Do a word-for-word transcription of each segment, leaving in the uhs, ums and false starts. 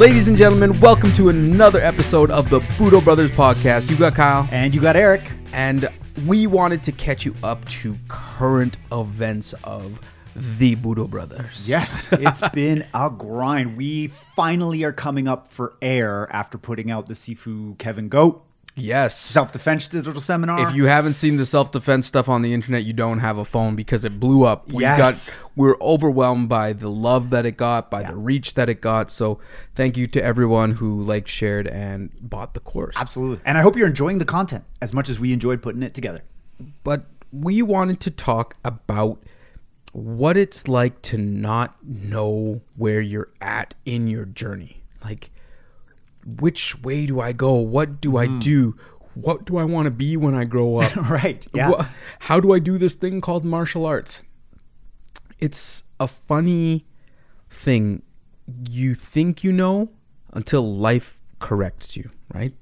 Ladies and gentlemen, welcome to another episode of the Budo Brothers Podcast. You got Kyle. And you got Eric. And we wanted to catch you up to current events of the Budo Brothers. Yes, it's been a grind. We finally are coming up for air after putting out the Sifu Kevin Goat. Yes. Self-defense digital seminar. If you haven't seen the self-defense stuff on the internet, you don't have a phone because it blew up. We yes. got we were overwhelmed by the love that it got, by yeah. the reach that it got. So thank you to everyone who liked, shared, and bought the course. Absolutely. And I hope you're enjoying the content as much as we enjoyed putting it together. But we wanted to talk about what it's like to not know where you're at in your journey. Like, which way do I go? What do mm. I do? What do I want to be when I grow up? Right. Yeah. How do I do this thing called martial arts? It's a funny thing. You think you know until life corrects you, right?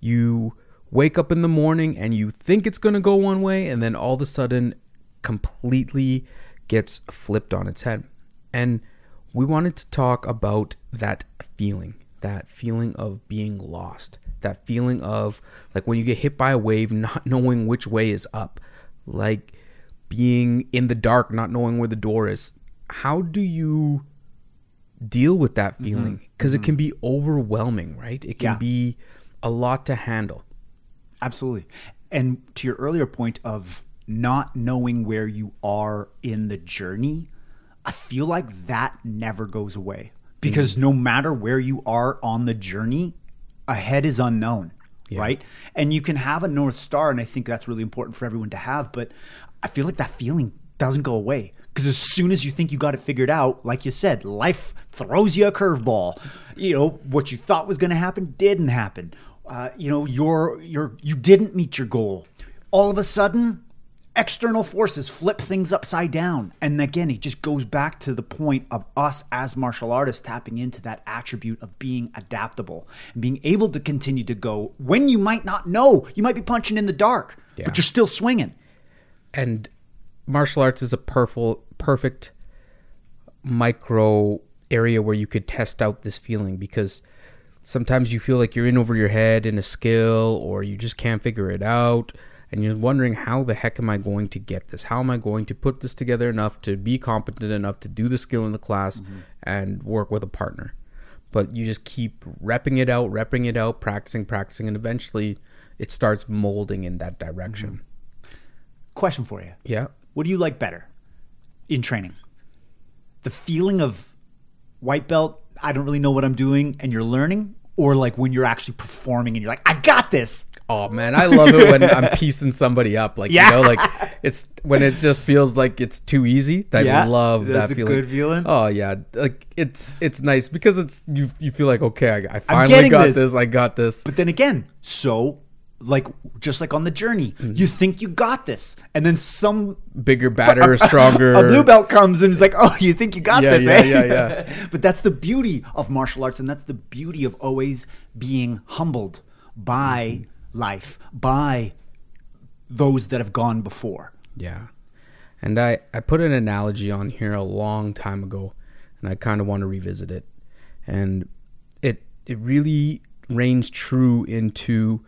You wake up in the morning and you think it's going to go one way, and then all of a sudden completely gets flipped on its head. And we wanted to talk about that feeling. That feeling of being lost, that feeling of like when you get hit by a wave, not knowing which way is up, like being in the dark, not knowing where the door is. How do you deal with that feeling? Because mm-hmm. it can be overwhelming, right? It can yeah. be a lot to handle. Absolutely. And to your earlier point of not knowing where you are in the journey, I feel like that never goes away. Because no matter where you are on the journey, ahead is unknown, yeah. right? And you can have a North Star, and I think that's really important for everyone to have, but I feel like that feeling doesn't go away. Because as soon as you think you got it figured out, like you said, life throws you a curveball. You know, what you thought was going to happen didn't happen. Uh, you know, you're, you're, you didn't meet your goal. All of a sudden, external forces flip things upside down. And again, it just goes back to the point of us as martial artists tapping into that attribute of being adaptable and being able to continue to go when you might not know. You might be punching in the dark, yeah. but you're still swinging. And martial arts is a perfect, perfect micro area where you could test out this feeling, because sometimes you feel like you're in over your head in a skill, or you just can't figure it out. And you're wondering, how the heck am I going to get this? How am I going to put this together enough to be competent enough to do the skill in the class mm-hmm. and work with a partner? But you just keep repping it out, repping it out, practicing, practicing, and eventually it starts molding in that direction. Mm-hmm. Question for you. Yeah. What do you like better in training? The feeling of white belt, I don't really know what I'm doing, and you're learning? Or like when you're actually performing and you're like, I got this. Oh man, I love it when I'm piecing somebody up. Like, yeah. you know, like it's when it just feels like it's too easy. I yeah, love that feeling. That's a good feeling. Oh yeah. Like it's it's nice because it's you you feel like, okay, I, I finally got this. this. I got this. But then again, so like just like on the journey, mm-hmm. you think you got this. And then some bigger, badder, a, stronger. A blue belt comes and is like, oh, you think you got yeah, this, yeah, eh? Yeah, yeah. But that's the beauty of martial arts, and that's the beauty of always being humbled by mm-hmm. life, by those that have gone before. Yeah. And I, I put an analogy on here a long time ago, and I kind of want to revisit it. And it it really reigns true into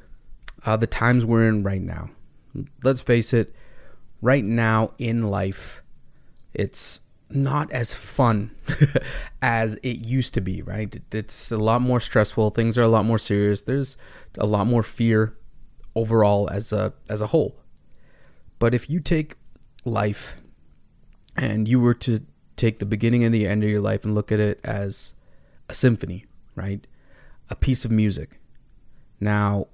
Uh, the times we're in right now. Let's face it, right now in life, it's not as fun as it used to be, right? It's a lot more stressful. Things are a lot more serious. There's a lot more fear overall as a as a whole. But if you take life and you were to take the beginning and the end of your life and look at it as a symphony, right? A piece of music. Now,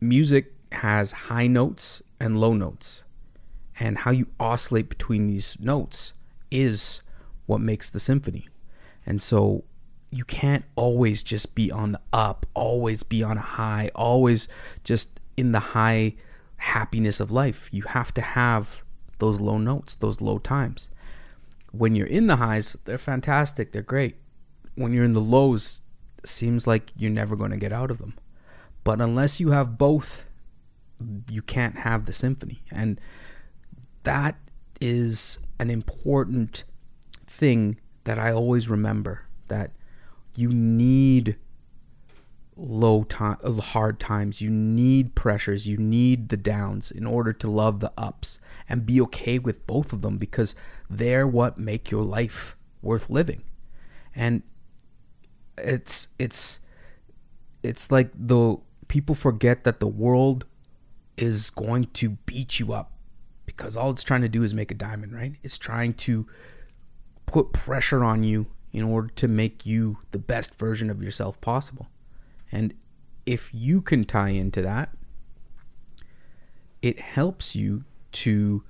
music has high notes and low notes, and how you oscillate between these notes is what makes the symphony. And so you can't always just be on the up, always be on a high, always just in the high happiness of life. You have to have those low notes, those low times. When you're in the highs, they're fantastic, they're great. When you're in the lows, it seems like you're never going to get out of them. But unless you have both, you can't have the symphony. And that is an important thing that I always remember, that you need low time, hard times. You need pressures. You need the downs in order to love the ups and be okay with both of them, because they're what make your life worth living. And it's it's it's like the people forget that the world is going to beat you up, because all it's trying to do is make a diamond, right? It's trying to put pressure on you in order to make you the best version of yourself possible. And if you can tie into that, it helps you to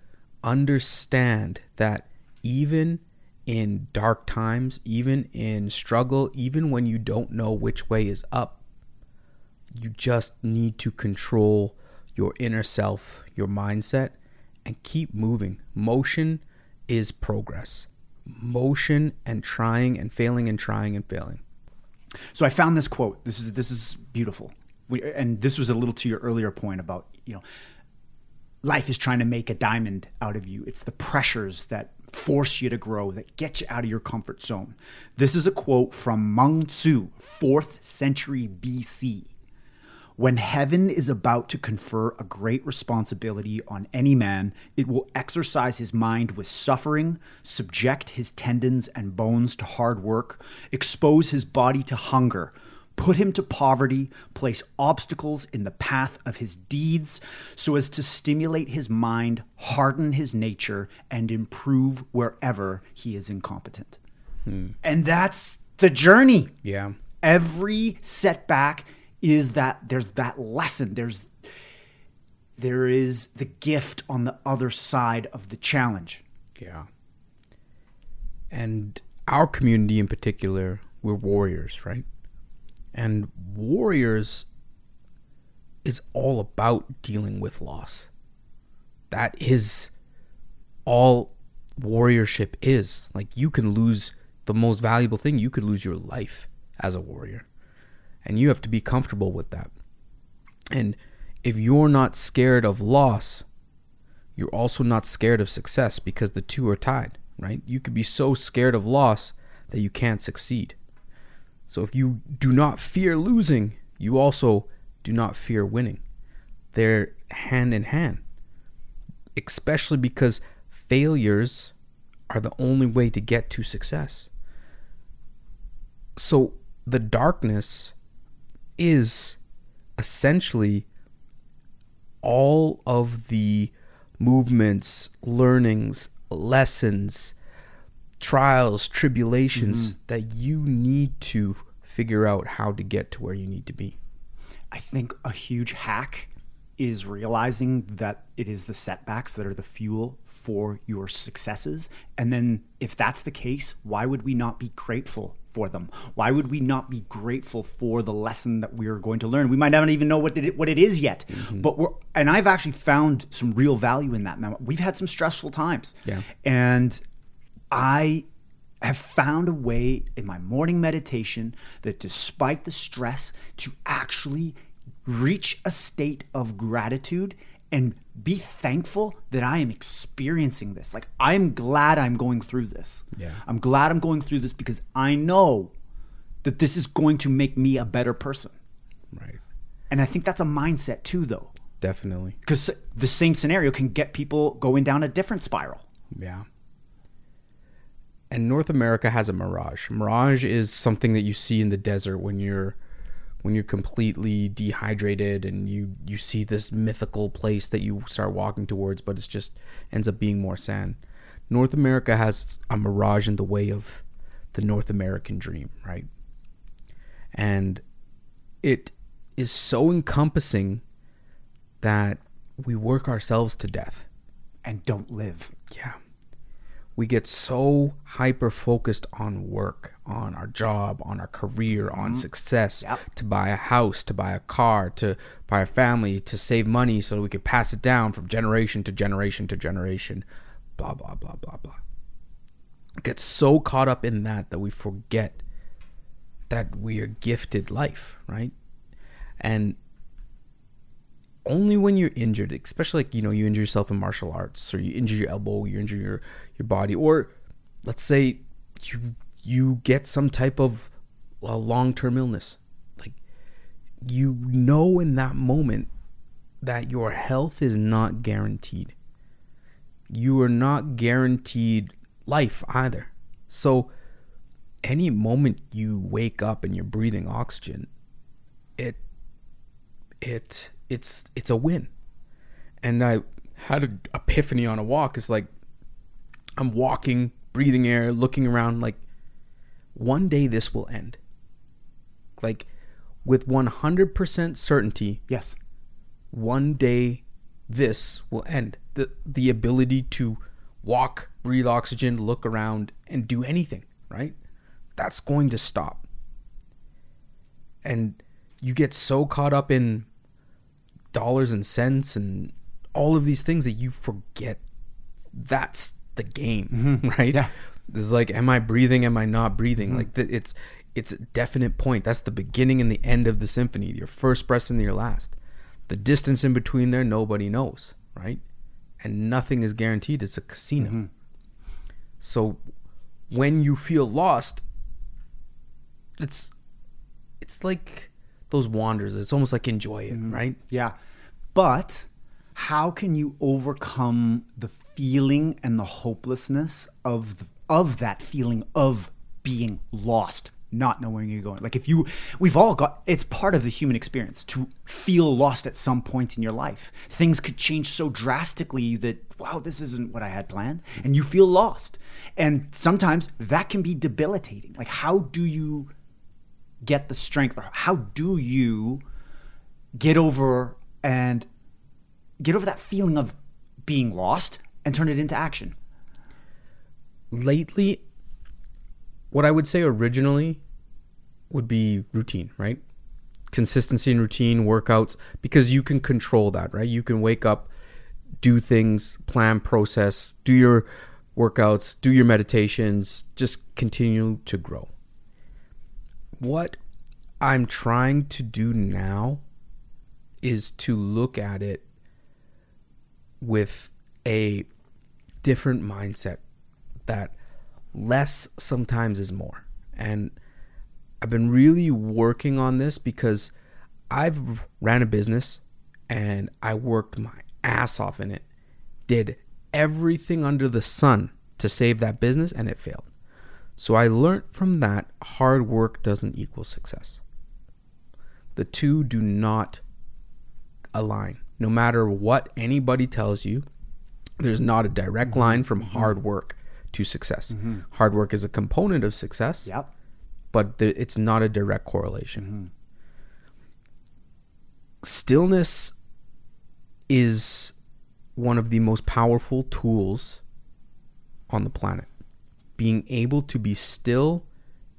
understand that even in dark times, even in struggle, even when you don't know which way is up, you just need to control your inner self, your mindset, and keep moving. Motion is progress. Motion and trying and failing and trying and failing. So I found this quote. This is this is beautiful. We, and this was a little to your earlier point about, you know, life is trying to make a diamond out of you. It's the pressures that force you to grow, that get you out of your comfort zone. This is a quote from Meng Tzu, fourth century B C. When heaven is about to confer a great responsibility on any man, it will exercise his mind with suffering, subject his tendons and bones to hard work, expose his body to hunger, put him to poverty, place obstacles in the path of his deeds so as to stimulate his mind, harden his nature, and improve wherever he is incompetent. Hmm. And that's the journey. Yeah. Every setback is that there's that lesson. There's there is the gift on the other side of the challenge. Yeah. And our community in particular, we're warriors, right? And warriors is all about dealing with loss. That is all warriorship is. Like, you can lose the most valuable thing. You could lose your life as a warrior. And you have to be comfortable with that. And if you're not scared of loss, you're also not scared of success, because the two are tied, right? You could be so scared of loss that you can't succeed. So if you do not fear losing, you also do not fear winning. They're hand in hand, especially because failures are the only way to get to success. So the darkness is essentially all of the movements, learnings, lessons, trials, tribulations mm-hmm. that you need to figure out how to get to where you need to be. I think a huge hack is realizing that it is the setbacks that are the fuel for your successes. And then if that's the case, why would we not be grateful for them? Why would we not be grateful for the lesson that we're going to learn? We might not even know what it, what it is yet, mm-hmm. but we're, and I've actually found some real value in that. Now, we've had some stressful times, yeah. and I have found a way in my morning meditation that despite the stress to actually reach a state of gratitude and be thankful that I am experiencing this. Like, I'm glad I'm going through this. Yeah. I'm glad I'm going through this because I know that this is going to make me a better person. Right. And I think that's a mindset too, though. Definitely. Because the same scenario can get people going down a different spiral. Yeah. And North America has a mirage. Mirage is something that you see in the desert when you're when you're completely dehydrated and you, you see this mythical place that you start walking towards, but it's just ends up being more sand. North America has a mirage in the way of the North American dream, right? And it is so encompassing that we work ourselves to death. And don't live. Yeah. We get so hyper-focused on work, on our job, on our career, on mm-hmm. success, yep. to buy a house, to buy a car, to buy a family, to save money so we could pass it down from generation to generation to generation, blah, blah, blah, blah, blah. We get so caught up in that that we forget that we are gifted life, right? And only when you're injured, especially like, you know, you injure yourself in martial arts, or you injure your elbow, you injure your, your body, or let's say you you get some type of uh, long-term illness. Like, you know in that moment that your health is not guaranteed. You are not guaranteed life either. So any moment you wake up and you're breathing oxygen, it it it's it's a win. And I had an epiphany on a walk. It's like I'm walking, breathing air, looking around, like one day this will end. Like with one hundred percent certainty, yes, one day this will end. The the ability to walk, breathe oxygen, look around, and do anything, right? That's going to stop. And you get so caught up in dollars and cents and all of these things that you forget that's the game, mm-hmm. right? Yeah. It's like, am I breathing? Am I not breathing? Mm-hmm. Like the, it's it's a definite point. That's the beginning and the end of the symphony. Your first breath and your last. The distance in between there, nobody knows, right? And nothing is guaranteed. It's a casino. Mm-hmm. So when you feel lost, it's it's like those wanders. It's almost like enjoy it, mm-hmm. right? Yeah. But how can you overcome the feeling and the hopelessness of the, of that feeling of being lost, not knowing where you're going? Like if you, we've all got, it's part of the human experience to feel lost at some point in your life. Things could change so drastically that, wow, this isn't what I had planned. And you feel lost. And sometimes that can be debilitating. Like how do you get the strength, or how do you get over and get over that feeling of being lost and turn it into action? Lately, what I would say originally would be routine, right? Consistency and routine, workouts, because you can control that, right? You can wake up, do things, plan, process, do your workouts, do your meditations, just continue to grow. What I'm trying to do now is to look at it with a different mindset, that less sometimes is more. And I've been really working on this because I've ran a business and I worked my ass off in it, did everything under the sun to save that business, and it failed. So I learned from that, hard work doesn't equal success. The two do not align. No matter what anybody tells you, there's not a direct mm-hmm. line from hard work to success. Mm-hmm. Hard work is a component of success, yep. but th- it's not a direct correlation. Mm-hmm. Stillness is one of the most powerful tools on the planet. Being able to be still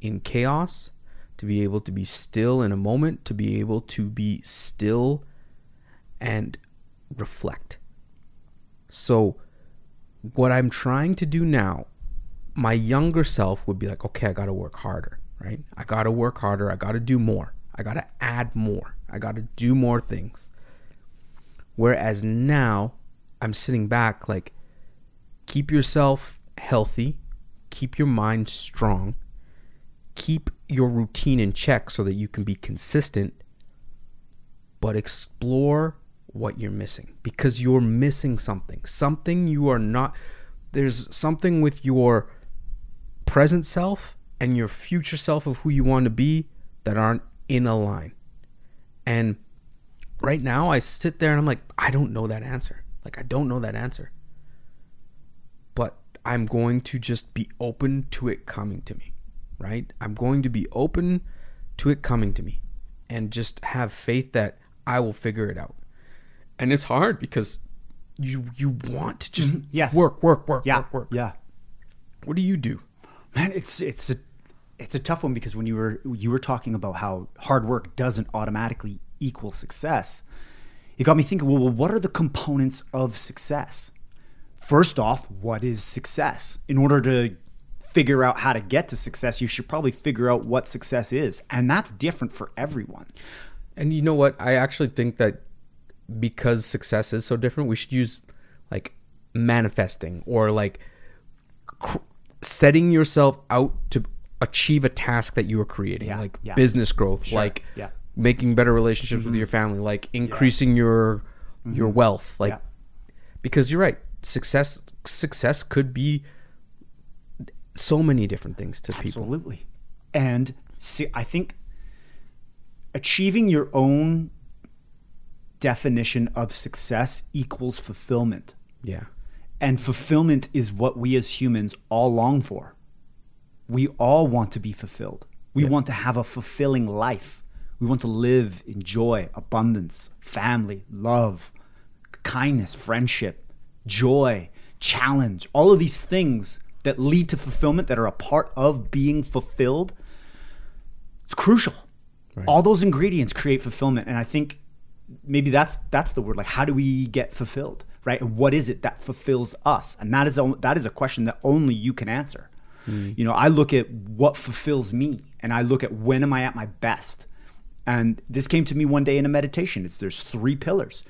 in chaos, to be able to be still in a moment, to be able to be still and reflect. So what I'm trying to do now, my younger self would be like, okay, I got to work harder, right? I got to work harder. I got to do more. I got to add more. I got to do more things. Whereas now I'm sitting back, like, keep yourself healthy, keep your mind strong, keep your routine in check so that you can be consistent, but explore what you're missing, because you're missing something, something you are not. There's something with your present self and your future self of who you want to be that aren't in a line. And right now I sit there and I'm like, I don't know that answer. Like, I don't know that answer, but I'm going to just be open to it coming to me, right? I'm going to be open to it coming to me and just have faith that I will figure it out. And it's hard because you you want to just yes. work, work, work, yeah. work, work. Yeah. What do you do? Man, it's it's a it's a tough one, because when you were you were talking about how hard work doesn't automatically equal success, it got me thinking, well, well, what are the components of success? First off, what is success? In order to figure out how to get to success, you should probably figure out what success is. And that's different for everyone. And you know what? I actually think that because success is so different, we should use like manifesting, or like cr- setting yourself out to achieve a task that you are creating, yeah, like yeah. business growth, sure. like yeah. making better relationships mm-hmm. with your family, like increasing yeah. your mm-hmm. your wealth, like yeah. because you're right, success success could be so many different things to absolutely. people. Absolutely. And see, I think achieving your own definition of success equals fulfillment. Yeah. And fulfillment is what we as humans all long for. We all want to be fulfilled. We yeah. want to have a fulfilling life. We want to live in joy, abundance, family, love, kindness, friendship, joy, challenge, all of these things that lead to fulfillment, that are a part of being fulfilled. It's crucial. Right. All those ingredients create fulfillment. And I think maybe that's that's the word. Like, how do we get fulfilled, right? And what is it that fulfills us? And that is a, that is a question that only you can answer. Mm. You know, I look at what fulfills me, and I look at when am I at my best. And this came to me one day in a meditation. It's there's three pillars.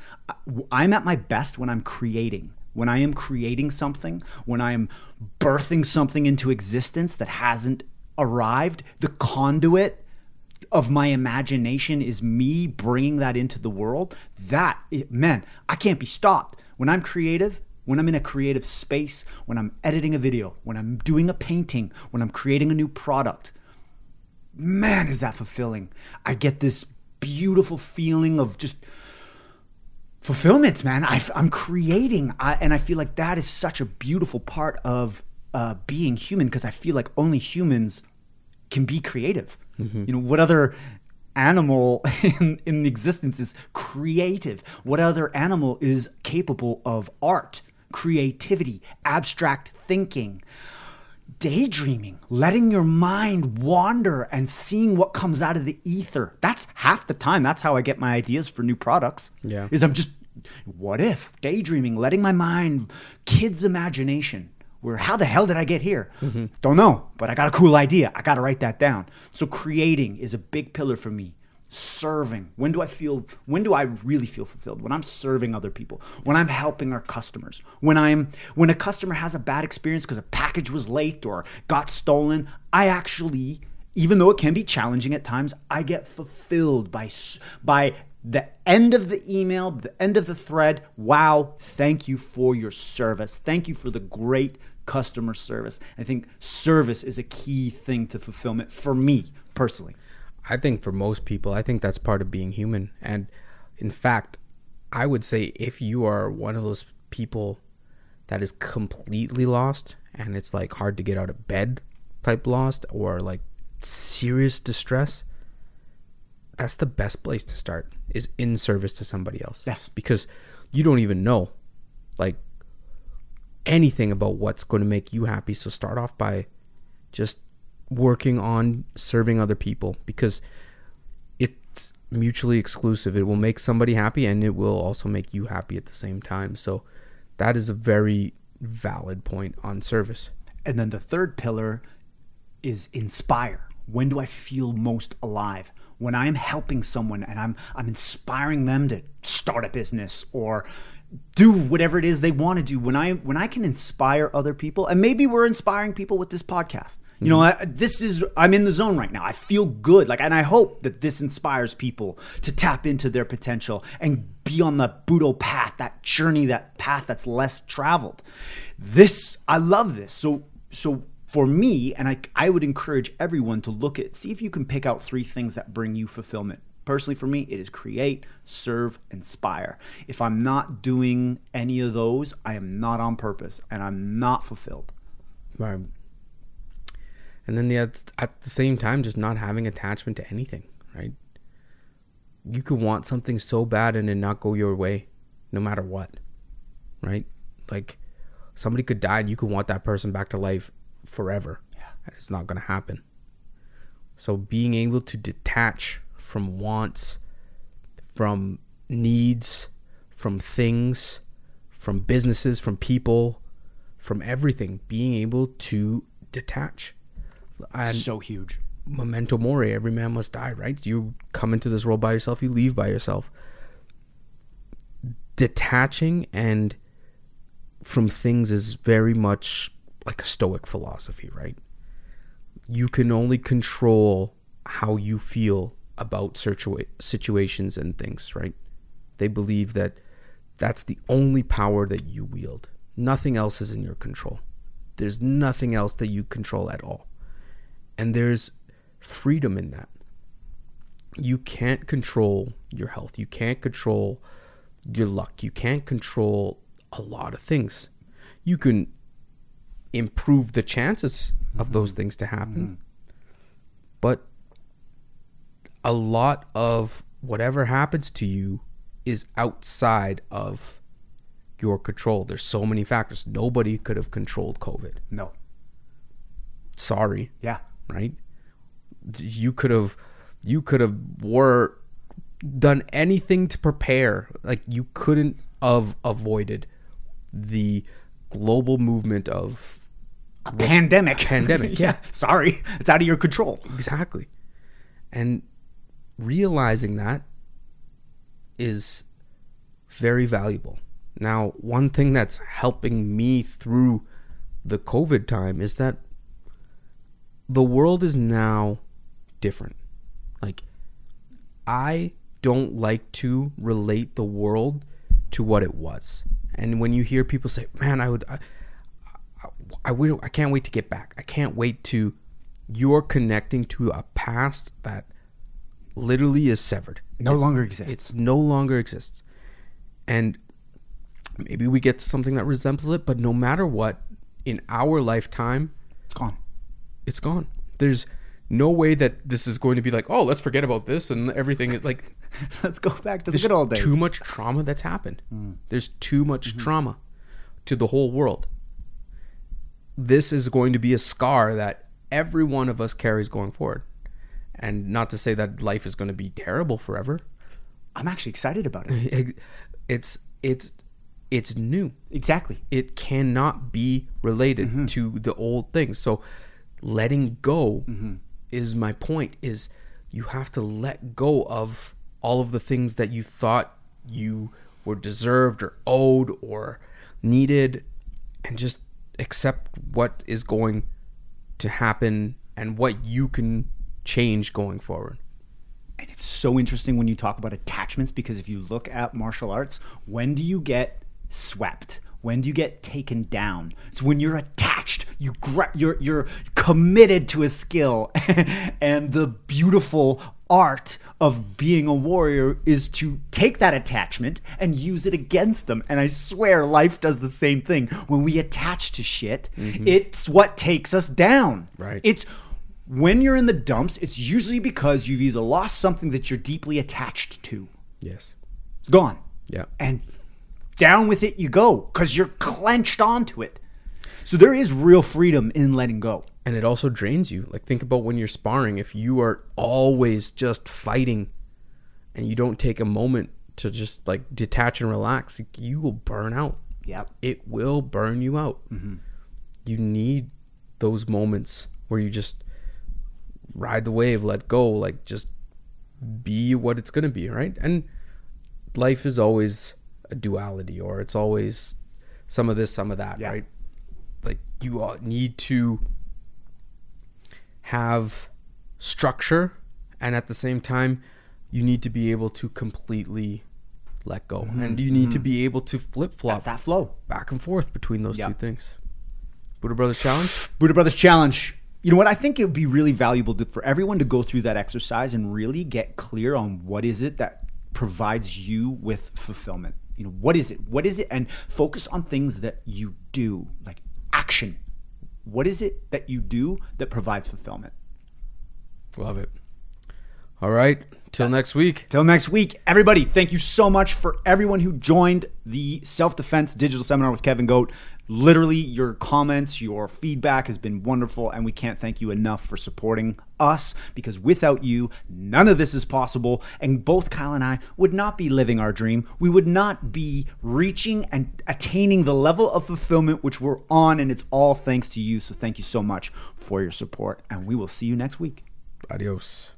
I'm at my best when I'm creating. When I am creating something, when I am birthing something into existence that hasn't arrived, the conduit of my imagination is me bringing that into the world. That, man, I can't be stopped. When I'm creative, when I'm in a creative space, when I'm editing a video, when I'm doing a painting, when I'm creating a new product, man, is that fulfilling. I get this beautiful feeling of just fulfillment, man. I, I'm creating, I, and I feel like that is such a beautiful part of uh, being human, because I feel like only humans can be creative. Mm-hmm. You know, what other animal in, in existence is creative? What other animal is capable of art, creativity, abstract thinking, daydreaming, letting your mind wander and seeing what comes out of the ether? That's half the time. That's how I get my ideas for new products. Yeah. Is I'm just, what if, daydreaming, letting my mind, kids' imagination. Where, how the hell did I get here? Mm-hmm. Don't know, but I got a cool idea. I got to write that down. So creating is a big pillar for me. Serving. When do I feel, when do I really feel fulfilled? When I'm serving other people, when I'm helping our customers, when I'm, when a customer has a bad experience because a package was late or got stolen, I actually, even though it can be challenging at times, I get fulfilled by, by the end of the email, the end of the thread. Wow. Thank you for your service. Thank you for the great customer service. I think service is a key thing to fulfillment for me personally. I think for most people, I think that's part of being human. And in fact, I would say if you are one of those people that is completely lost, and it's like hard to get out of bed type lost, or like serious distress, that's the best place to start, is in service to somebody else. Yes. Because you don't even know like anything about what's going to make you happy. So start off by just working on serving other people, because it's mutually exclusive. It will make somebody happy, and it will also make you happy at the same time. So that is a very valid point on service. And then the third pillar is inspire. When do I feel most alive? When I'm helping someone and I'm I'm inspiring them to start a business or do whatever it is they want to do. When I when I can inspire other people, and maybe we're inspiring people with this podcast. You know, I, this is, I'm in the zone right now. I feel good. Like, and I hope that this inspires people to tap into their potential and be on the Budo path, that journey, that path that's less traveled. This, I love this. So, so for me, and I, I would encourage everyone to look at, see if you can pick out three things that bring you fulfillment. Personally, for me, it is create, serve, inspire. If I'm not doing any of those, I am not on purpose and I'm not fulfilled. Right. And then the, at the same time, just not having attachment to anything, right? You could want something so bad and it not go your way, no matter what, right? Like somebody could die and you could want that person back to life forever. Yeah. It's not going to happen. So being able to detach from wants, from needs, from things, from businesses, from people, from everything, being able to detach. And so huge. Memento mori, every man must die, right? You come into this world by yourself, you leave by yourself. Detaching and from things is very much like a Stoic philosophy, right? You can only control how you feel about situa- situations and things, right? They believe that that's the only power that you wield. Nothing else is in your control. There's nothing else that you control at all. And there's freedom in that. You can't control your health. You can't control your luck. You can't control a lot of things. You can improve the chances mm-hmm. of those things to happen. Mm-hmm. But a lot of whatever happens to you is outside of your control. There's so many factors. Nobody could have controlled COVID. No. Sorry. Yeah. Right? You could have, you could have were done anything to prepare. Like, you couldn't have avoided the global movement of a well, pandemic. A pandemic. yeah. yeah. Sorry. It's out of your control. Exactly. And realizing that is very valuable. Now, one thing that's helping me through the COVID time is that the world is now different. Like, I don't like to relate the world to what it was. And when you hear people say, man, I would, I, I, I, would, I can't wait to get back. I can't wait to, you're connecting to a past that literally is severed. No it, longer exists. It no longer exists. And maybe we get to something that resembles it, but no matter what, in our lifetime, it's gone. It's gone. There's no way that this is going to be like, oh, let's forget about this and everything. It's like, let's go back to the good old days. There's too much trauma that's happened. Mm. There's too much mm-hmm. trauma to the whole world. This is going to be a scar that every one of us carries going forward. And not to say that life is going to be terrible forever. I'm actually excited about it. It's it's it's new. Exactly. It cannot be related mm-hmm. to the old things. So letting go mm-hmm. is my point, is you have to let go of all of the things that you thought you were deserved or owed or needed, and just accept what is going to happen and what you can change going forward. And it's so interesting when you talk about attachments, because if you look at martial arts, when do you get swept? When do you get taken down? It's when you're attached. You gra- you're you're committed to a skill. And the beautiful art of being a warrior is to take that attachment and use it against them. And I swear life does the same thing. When we attach to shit, mm-hmm. it's what takes us down. Right. It's when you're in the dumps, it's usually because you've either lost something that you're deeply attached to. Yes. It's gone. Yeah. And down with it you go, because you're clenched onto it. So there is real freedom in letting go. And it also drains you. Like, think about when you're sparring. If you are always just fighting and you don't take a moment to just like detach and relax, you will burn out. Yep. It will burn you out. Mm-hmm. You need those moments where you just ride the wave, let go, like just be what it's going to be, right? And life is always a duality, or it's always some of this, some of that, yeah. right? Like, you all need to have structure, and at the same time you need to be able to completely let go mm-hmm. and you need mm-hmm. to be able to flip-flop. That's that flow back and forth between those yep. two things. Budo Brothers Challenge. Budo Brothers Challenge. You know what? I think it would be really valuable to, for everyone to go through that exercise and really get clear on what is it that provides you with fulfillment. You know, what is it? What is it? And focus on things that you do, like action. What is it that you do that provides fulfillment? Love it. All right. Till uh, next week. Till next week. Everybody, thank you so much for everyone who joined the Self-Defense Digital Seminar with Kevin Goat. Literally, your comments, your feedback has been wonderful, and we can't thank you enough for supporting us, because without you, none of this is possible, and both Kyle and I would not be living our dream. We would not be reaching and attaining the level of fulfillment which we're on, and it's all thanks to you. So thank you so much for your support, and we will see you next week. Adios.